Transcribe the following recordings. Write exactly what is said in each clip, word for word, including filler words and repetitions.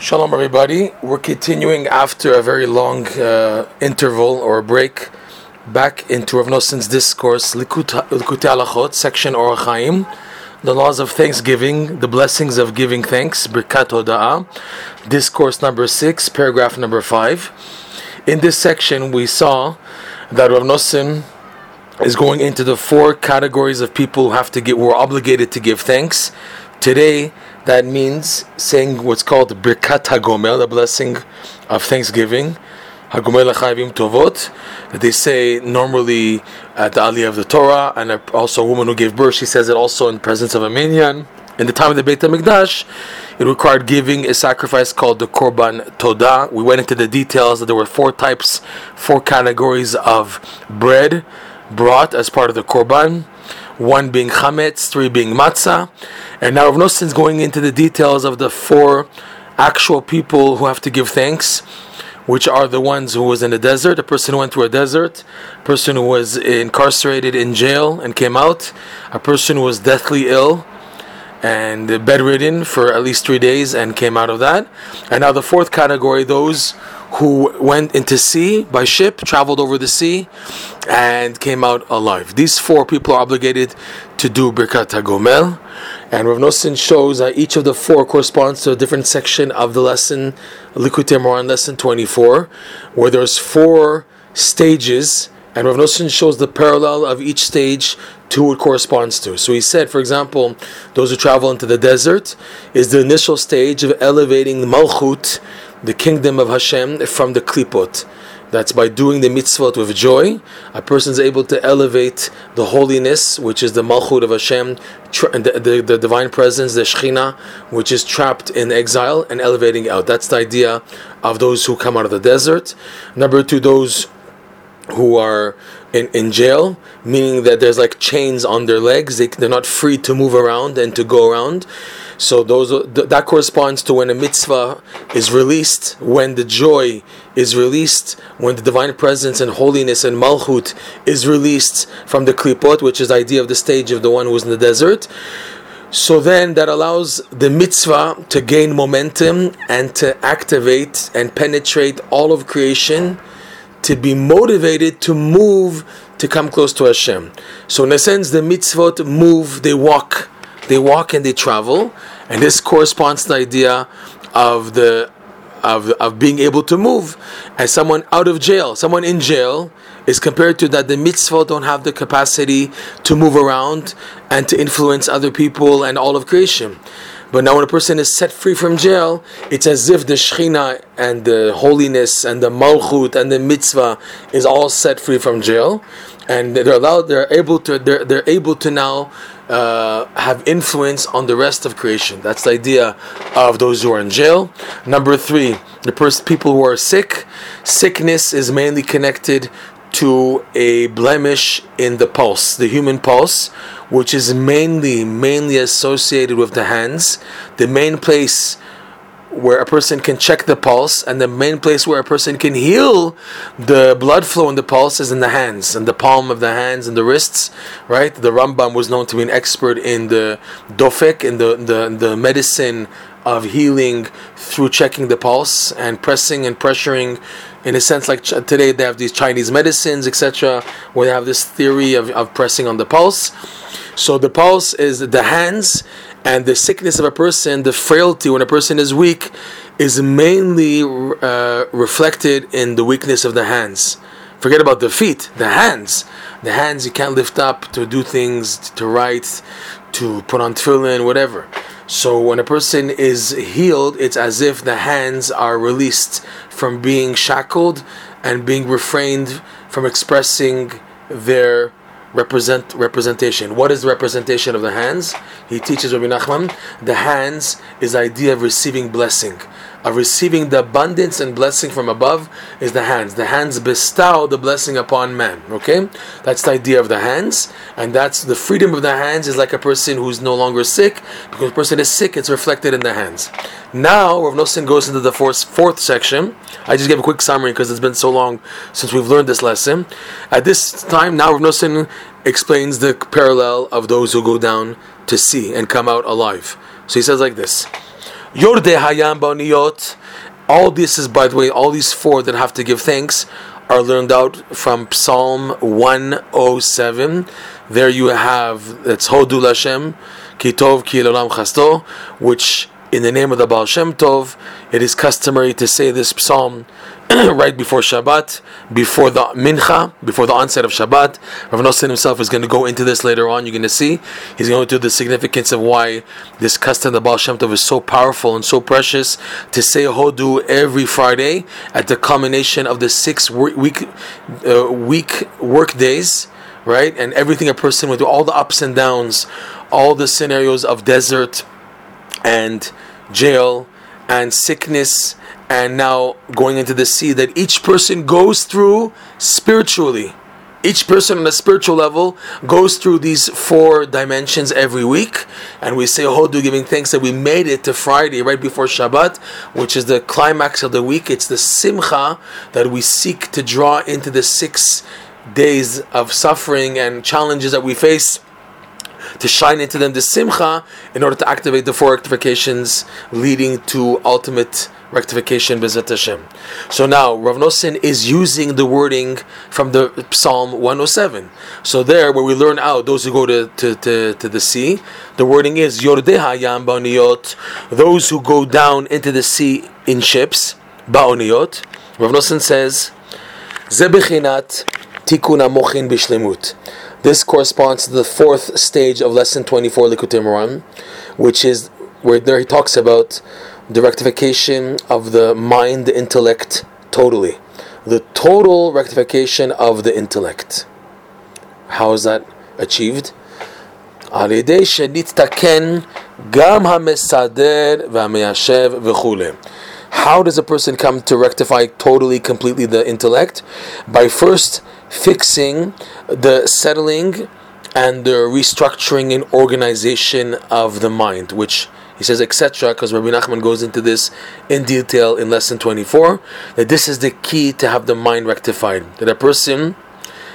Shalom everybody, we're continuing after a very long uh, interval or break back into Rav Nosson's discourse Likutei Alachot, section Orachayim, the laws of thanksgiving, the blessings of giving thanks, Brikat Hoda'a, discourse number six, paragraph number five. In this section we saw that Rav Nosson is going into the four categories of people who have to get, were obligated to give thanks. Today, that means saying what's called Birkat Hagomel, the blessing of thanksgiving, Hagomel LaChayavim Tovot, that they say normally at the Aliyah of the Torah, and also a woman who gave birth, she says it also in presence of a minyan. In the time of the Beit HaMikdash, it required giving a sacrifice called the Korban Todah. We went into the details that there were four types, four categories of bread brought as part of the Korban. One being Chametz, three being Matzah. And now Rav Nosson is going into the details of the four actual people who have to give thanks, which are the ones who was in the desert, a person who went through a desert, a person who was incarcerated in jail and came out, a person who was deathly ill and bedridden for at least three days and came out of that. And now the fourth category, those who went into sea by ship, traveled over the sea, and came out alive. These four people are obligated to do Birkat HaGomel. And Rav Nosson shows that each of the four corresponds to a different section of the lesson, Likutey Moharan, lesson twenty-four, where there's four stages, and Rav Nosson shows the parallel of each stage to what it corresponds to. So he said, for example, those who travel into the desert is the initial stage of elevating Malchut, the kingdom of Hashem, from the klipot. That's by doing the mitzvot with joy. A person is able to elevate the holiness, which is the Malchut of Hashem, tra- the, the, the divine presence, the shekhinah, which is trapped in exile, and elevating out. That's the idea of those who come out of the desert. Number two, those who are in, in jail, meaning that there's like chains on their legs. They, they're not free to move around and to go around. So those th- that corresponds to when a mitzvah is released, when the joy is released, when the divine presence and holiness and malchut is released from the klipot, which is the idea of the stage of the one who is in the desert. So then that allows the mitzvah to gain momentum and to activate and penetrate all of creation, to be motivated to move, to come close to Hashem. So in a sense, the mitzvot move, they walk. They walk and they travel. And this corresponds to the idea of the of, of being able to move. As someone out of jail, someone in jail, is compared to that the mitzvot don't have the capacity to move around and to influence other people and all of creation. But now when a person is set free from jail, it's as if the Shekhinah and the holiness and the Malchut and the mitzvah is all set free from jail. And they're allowed, they're able to, they're, they're able to now uh, have influence on the rest of creation. That's the idea of those who are in jail. Number three, the pers- people who are sick. Sickness is mainly connected to a blemish in the pulse, the human pulse, which is mainly, mainly associated with the hands. The main place where a person can check the pulse and the main place where a person can heal the blood flow in the pulse is in the hands, and the palm of the hands and the wrists, right? The Rambam was known to be an expert in the dofek, in the, the, the medicine of healing through checking the pulse and pressing and pressuring. In a sense, like ch- today they have these Chinese medicines, et cetera, where they have this theory of, of pressing on the pulse. So the pulse is the hands, and the sickness of a person, the frailty when a person is weak, is mainly uh, reflected in the weakness of the hands. Forget about the feet, the hands. The hands you can't lift up to do things, to write, to put on tefillin, whatever. So when a person is healed, it's as if the hands are released from being shackled and being refrained from expressing their represent representation. What is the representation of the hands? He teaches Rabbi Nachman, the hands is the idea of receiving blessing, of receiving the abundance and blessing from above is the hands. The hands bestow the blessing upon man. Okay? That's the idea of the hands. And that's the freedom of the hands is like a person who's no longer sick. Because a person is sick, it's reflected in the hands. Now, Rav Nosson goes into the fourth, fourth section. I just gave a quick summary because it's been so long since we've learned this lesson. At this time, now Rav Nosson explains the parallel of those who go down to sea and come out alive. So he says like this. Yordei ha-yam ba-oniyot. All this is, by the way, all these four that have to give thanks are learned out from Psalm one oh seven. There you have, it's Hodu L'Hashem, Ki Tov Ki L'Olam Chasdo, which in the name of the Baal Shem Tov, it is customary to say this psalm right before Shabbat, before the mincha, before the onset of Shabbat. Rav Nosson himself is going to go into this later on, you're going to see. He's going to do the significance of why this custom of the Baal Shem Tov is so powerful and so precious, to say Hodu every Friday at the culmination of the six week, uh, week work days, right? And everything a person would do, all the ups and downs, all the scenarios of desert, and jail, and sickness, and now going into the sea, that each person goes through spiritually. Each person on a spiritual level goes through these four dimensions every week, and we say Hodu, giving thanks that we made it to Friday right before Shabbat, which is the climax of the week. It's the Simcha that we seek to draw into the six days of suffering and challenges that we face, to shine into them the Simcha in order to activate the four rectifications leading to ultimate rectification, Bezat Hashem. So now, Rav Nosson is using the wording from the Psalm one oh seven. So there, where we learn out, those who go to, to, to, to the sea, the wording is, Yordei ha-yam ba-oniyot, those who go down into the sea in ships, ba-oniyot. Rav Nosson says, Ze bechinat tikuna mochin bishlemut. This corresponds to the fourth stage of lesson twenty-four, Likutey Moharan, which is where there he talks about the rectification of the mind, the intellect, totally. The total rectification of the intellect. How is that achieved? How does a person come to rectify totally, completely the intellect? By first fixing the settling and the restructuring and organization of the mind, which he says, et cetera, because Rabbi Nachman goes into this in detail in lesson twenty-four, that this is the key to have the mind rectified, that a person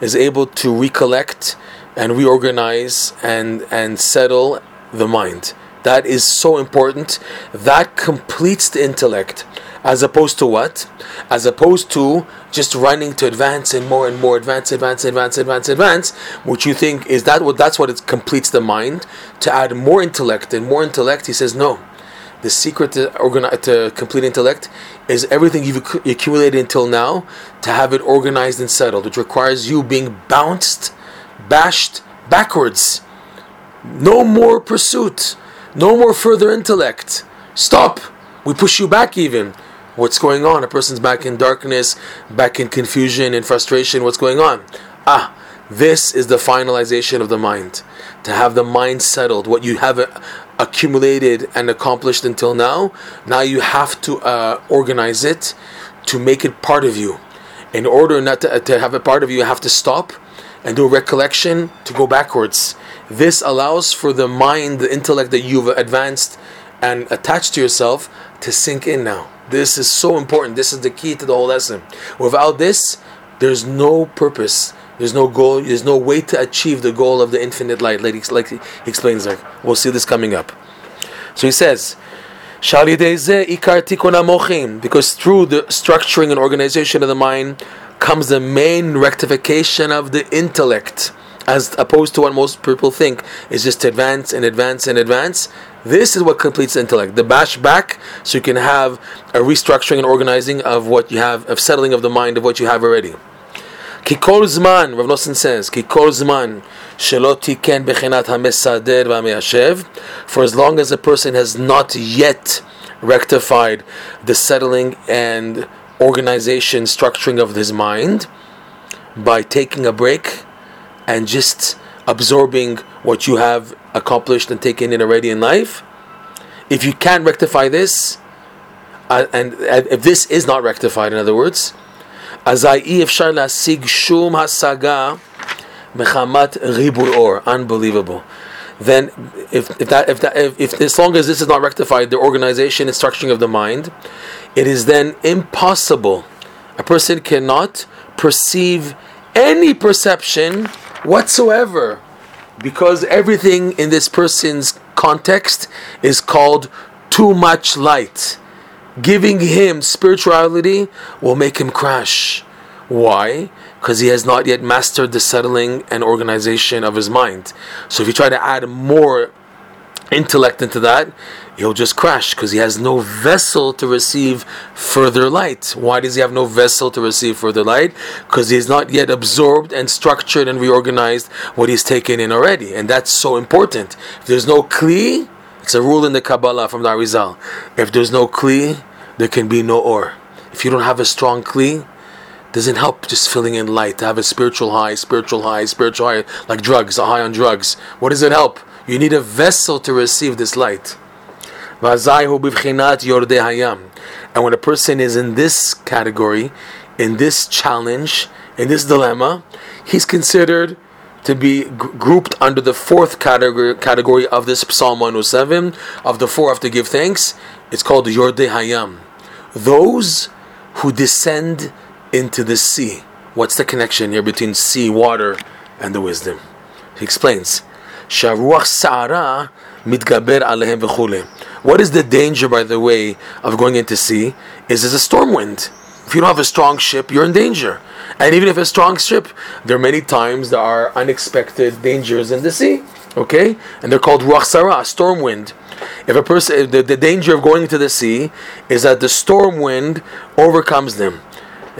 is able to recollect and reorganize and, and settle the mind. That is so important. That completes the intellect. As opposed to what? As opposed to just running to advance and more and more, advance, advance, advance, advance, advance, which you think is that what that's what it completes the mind, to add more intellect and more intellect. He says, no. The secret to, organize, to complete intellect is everything you've acc- accumulated until now, to have it organized and settled, which requires you being bounced, bashed backwards. No more pursuit. No more further intellect. Stop. We push you back even. What's going on? A person's back in darkness, back in confusion and frustration. What's going on? Ah, this is the finalization of the mind. To have the mind settled. What you have accumulated and accomplished until now, now you have to uh, organize it to make it part of you. In order not to, uh, to have it part of you, you have to stop and do a recollection to go backwards. This allows for the mind, the intellect that you've advanced and attached to yourself, to sink in now. This is so important. This is the key to the whole lesson. Without this, there's no purpose. There's no goal. There's no way to achieve the goal of the infinite light. Like he explains, like we'll see this coming up. So he says, because through the structuring and organization of the mind comes the main rectification of the intellect, as opposed to what most people think is just to advance and advance and advance. This is what completes the intellect. The bash back, so you can have a restructuring and organizing of what you have, of settling of the mind, of what you have already. Ki kol zman, Rav Nosson says, Ki kol zman, shelo tiken bechinat hamesader v'hameyashev, for as long as a person has not yet rectified the settling and organization, structuring of his mind, by taking a break and just absorbing what you have accomplished and taken in already in life. If you can't rectify this, uh, and uh, if this is not rectified, in other words, unbelievable. Then, if if that if that if, if as long as this is not rectified, the organization and structuring of the mind, it is then impossible. A person cannot perceive any perception whatsoever, because everything in this person's context is called too much light. Giving him spirituality will make him crash. Why? Because he has not yet mastered the settling and organization of his mind. So if you try to add more intellect into that, he'll just crash, because he has no vessel to receive further light. Why does he have no vessel to receive further light? Because he has not yet absorbed and structured and reorganized what he's taken in already. And that's so important. If there's no kli, it's a rule in the Kabbalah from the Arizal. If there's no kli, there can be no or. If you don't have a strong kli, doesn't help just filling in light, to have a spiritual high, spiritual high, spiritual high, like drugs, a high on drugs. What does it help? You need a vessel to receive this light. And when a person is in this category, in this challenge, in this dilemma, he's considered to be g- grouped under the fourth category, category of this Psalm one oh seven, of the four have to give thanks. It's called Yordei ha-yam. Those who descend into the sea. What's the connection here between sea, water, and the wisdom? He explains, Ruach Sarah mitgaber alehem v'chule. What is the danger, by the way, of going into sea? Is there's a storm wind. If you don't have a strong ship, you're in danger. And even if a strong ship, there are many times there are unexpected dangers in the sea. Okay? And they're called Ruach Sarah, storm wind. If a person, the, the danger of going into the sea is that the storm wind overcomes them.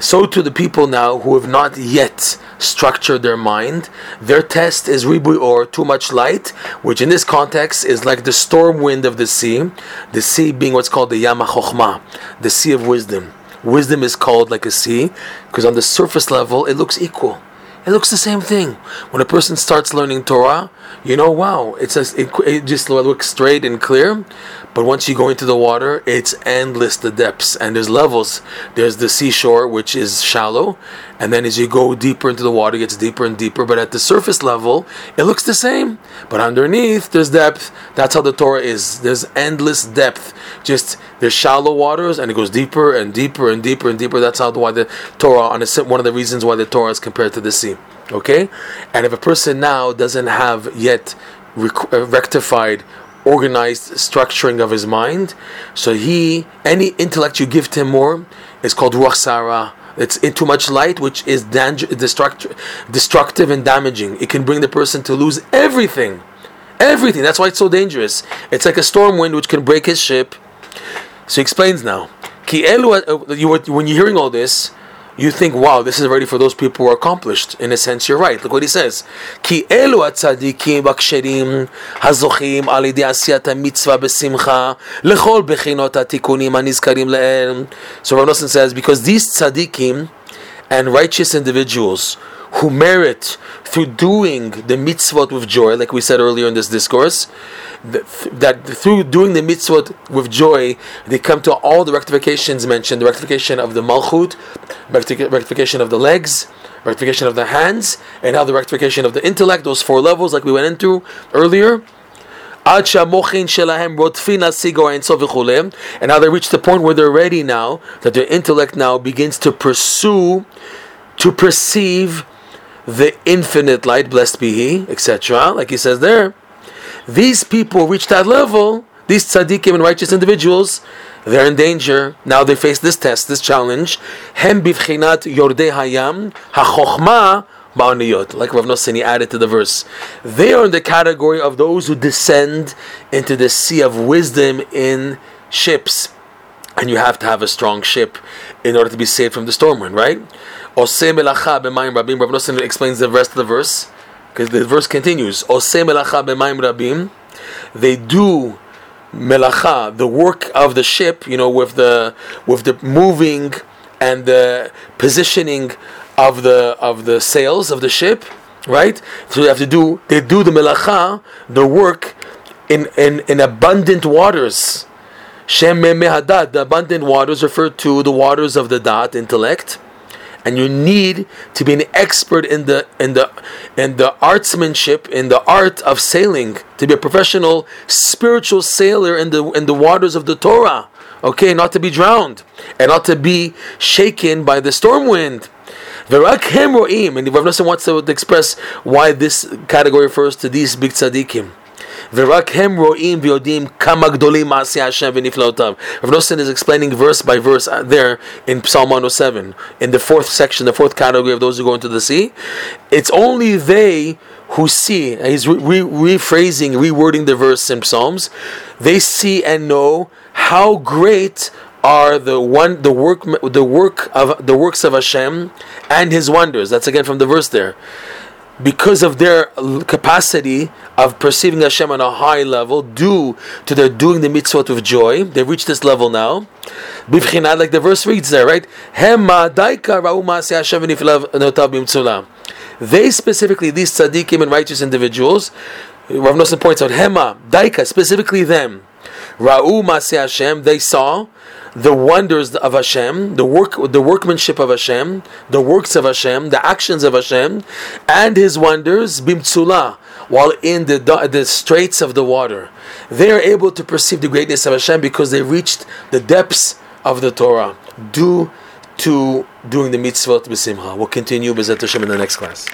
So to the people now who have not yet structured their mind, their test is ribuy or, too much light, which in this context is like the storm wind of the sea, the sea being what's called the Yam HaChokhmah, the sea of wisdom. Wisdom is called like a sea, because on the surface level, it looks equal. It looks the same thing. When a person starts learning Torah, you know, wow, it's a, it, it just looks straight and clear. But once you go into the water, it's endless, the depths. And there's levels. There's the seashore, which is shallow. And then as you go deeper into the water, it gets deeper and deeper. But at the surface level, it looks the same. But underneath, there's depth. That's how the Torah is. There's endless depth. Just, there's shallow waters, and it goes deeper and deeper and deeper and deeper. That's how why the Torah, and it's one of the reasons why the Torah is compared to the sea. Okay? And if a person now doesn't have yet rec- rectified organized structuring of his mind, so he, any intellect you give to him more is called Ruach Sarah. It's in too much light, which is danger, destruct, destructive and damaging. It can bring the person to lose everything. Everything. That's why it's so dangerous. It's like a storm wind which can break his ship. So he explains now, Ki Elu, you, when you're hearing all this, you think, wow, this is already for those people who are accomplished. In a sense, you're right. Look what he says. Ki elu hatzadikim baksherim hazochim alidi asiyat hamitzvah besimcha lechol bechinot hatikunim hanizkarim leel. So Rav Nosson says, because these tzaddikim and righteous individuals who merit through doing the mitzvot with joy, like we said earlier in this discourse, that, th- that through doing the mitzvot with joy, they come to all the rectifications mentioned, the rectification of the Malchut, recti- rectification of the legs, rectification of the hands, and now the rectification of the intellect, those four levels like we went into earlier. And now they reach the point where they're ready now, that their intellect now begins to pursue, to perceive the infinite light, blessed be He, et cetera. Like he says there, these people reach that level, these tzaddikim and righteous individuals, they're in danger. Now they face this test, this challenge. Hem bivchinat yordei hayam hachokhmah ba-oniyot. Like Rav Nosson added to the verse. They are in the category of those who descend into the sea of wisdom in ships. And you have to have a strong ship in order to be saved from the storm wind, right? Ose melacha b'maim rabim. Rav Nosson explains the rest of the verse, because the verse continues. Ose melacha b'maim rabim. They do melacha, the work of the ship, you know, with the with the moving and the positioning of the of the sails of the ship, right? So they have to do they do the melacha, the work in in, in abundant waters. Shem mehadat. The abundant waters refer to the waters of the da'at, intellect. And you need to be an expert in the in the in the artsmanship, in the art of sailing, to be a professional spiritual sailor in the in the waters of the Torah. Okay, not to be drowned and not to be shaken by the storm wind. And Rav Nosson wants to express why this category refers to these big tzaddikim. V'rak hem ro'im v'yodim kama gdolim ma'asei Hashem v'niflaotav. Rav Nosson is explaining verse by verse there in Psalm one oh seven, in the fourth section, the fourth category of those who go into the sea. It's only they who see, and he's re- re- rephrasing, rewording the verse in Psalms, they see and know how great are the one the work the work of the works of Hashem and His wonders. That's again from the verse there. Because of their capacity of perceiving Hashem on a high level, due to their doing the mitzvot with joy, they've reached this level now. B'vchinat, like the verse reads there, right? Hema daika ra'u ma'asei Hashem v'niflav notav b'imtzula. They specifically, these tzaddikim and righteous individuals, Rav Nosson points out, Hema daika, specifically them, ra'u ma'asei Hashem, they saw the wonders of Hashem, the work, the workmanship of Hashem, the works of Hashem, the actions of Hashem, and His wonders, bimtzula, while in the the straits of the water. They are able to perceive the greatness of Hashem because they reached the depths of the Torah due to doing the mitzvot b'simcha. We'll continue Bezat Hashem in the next class.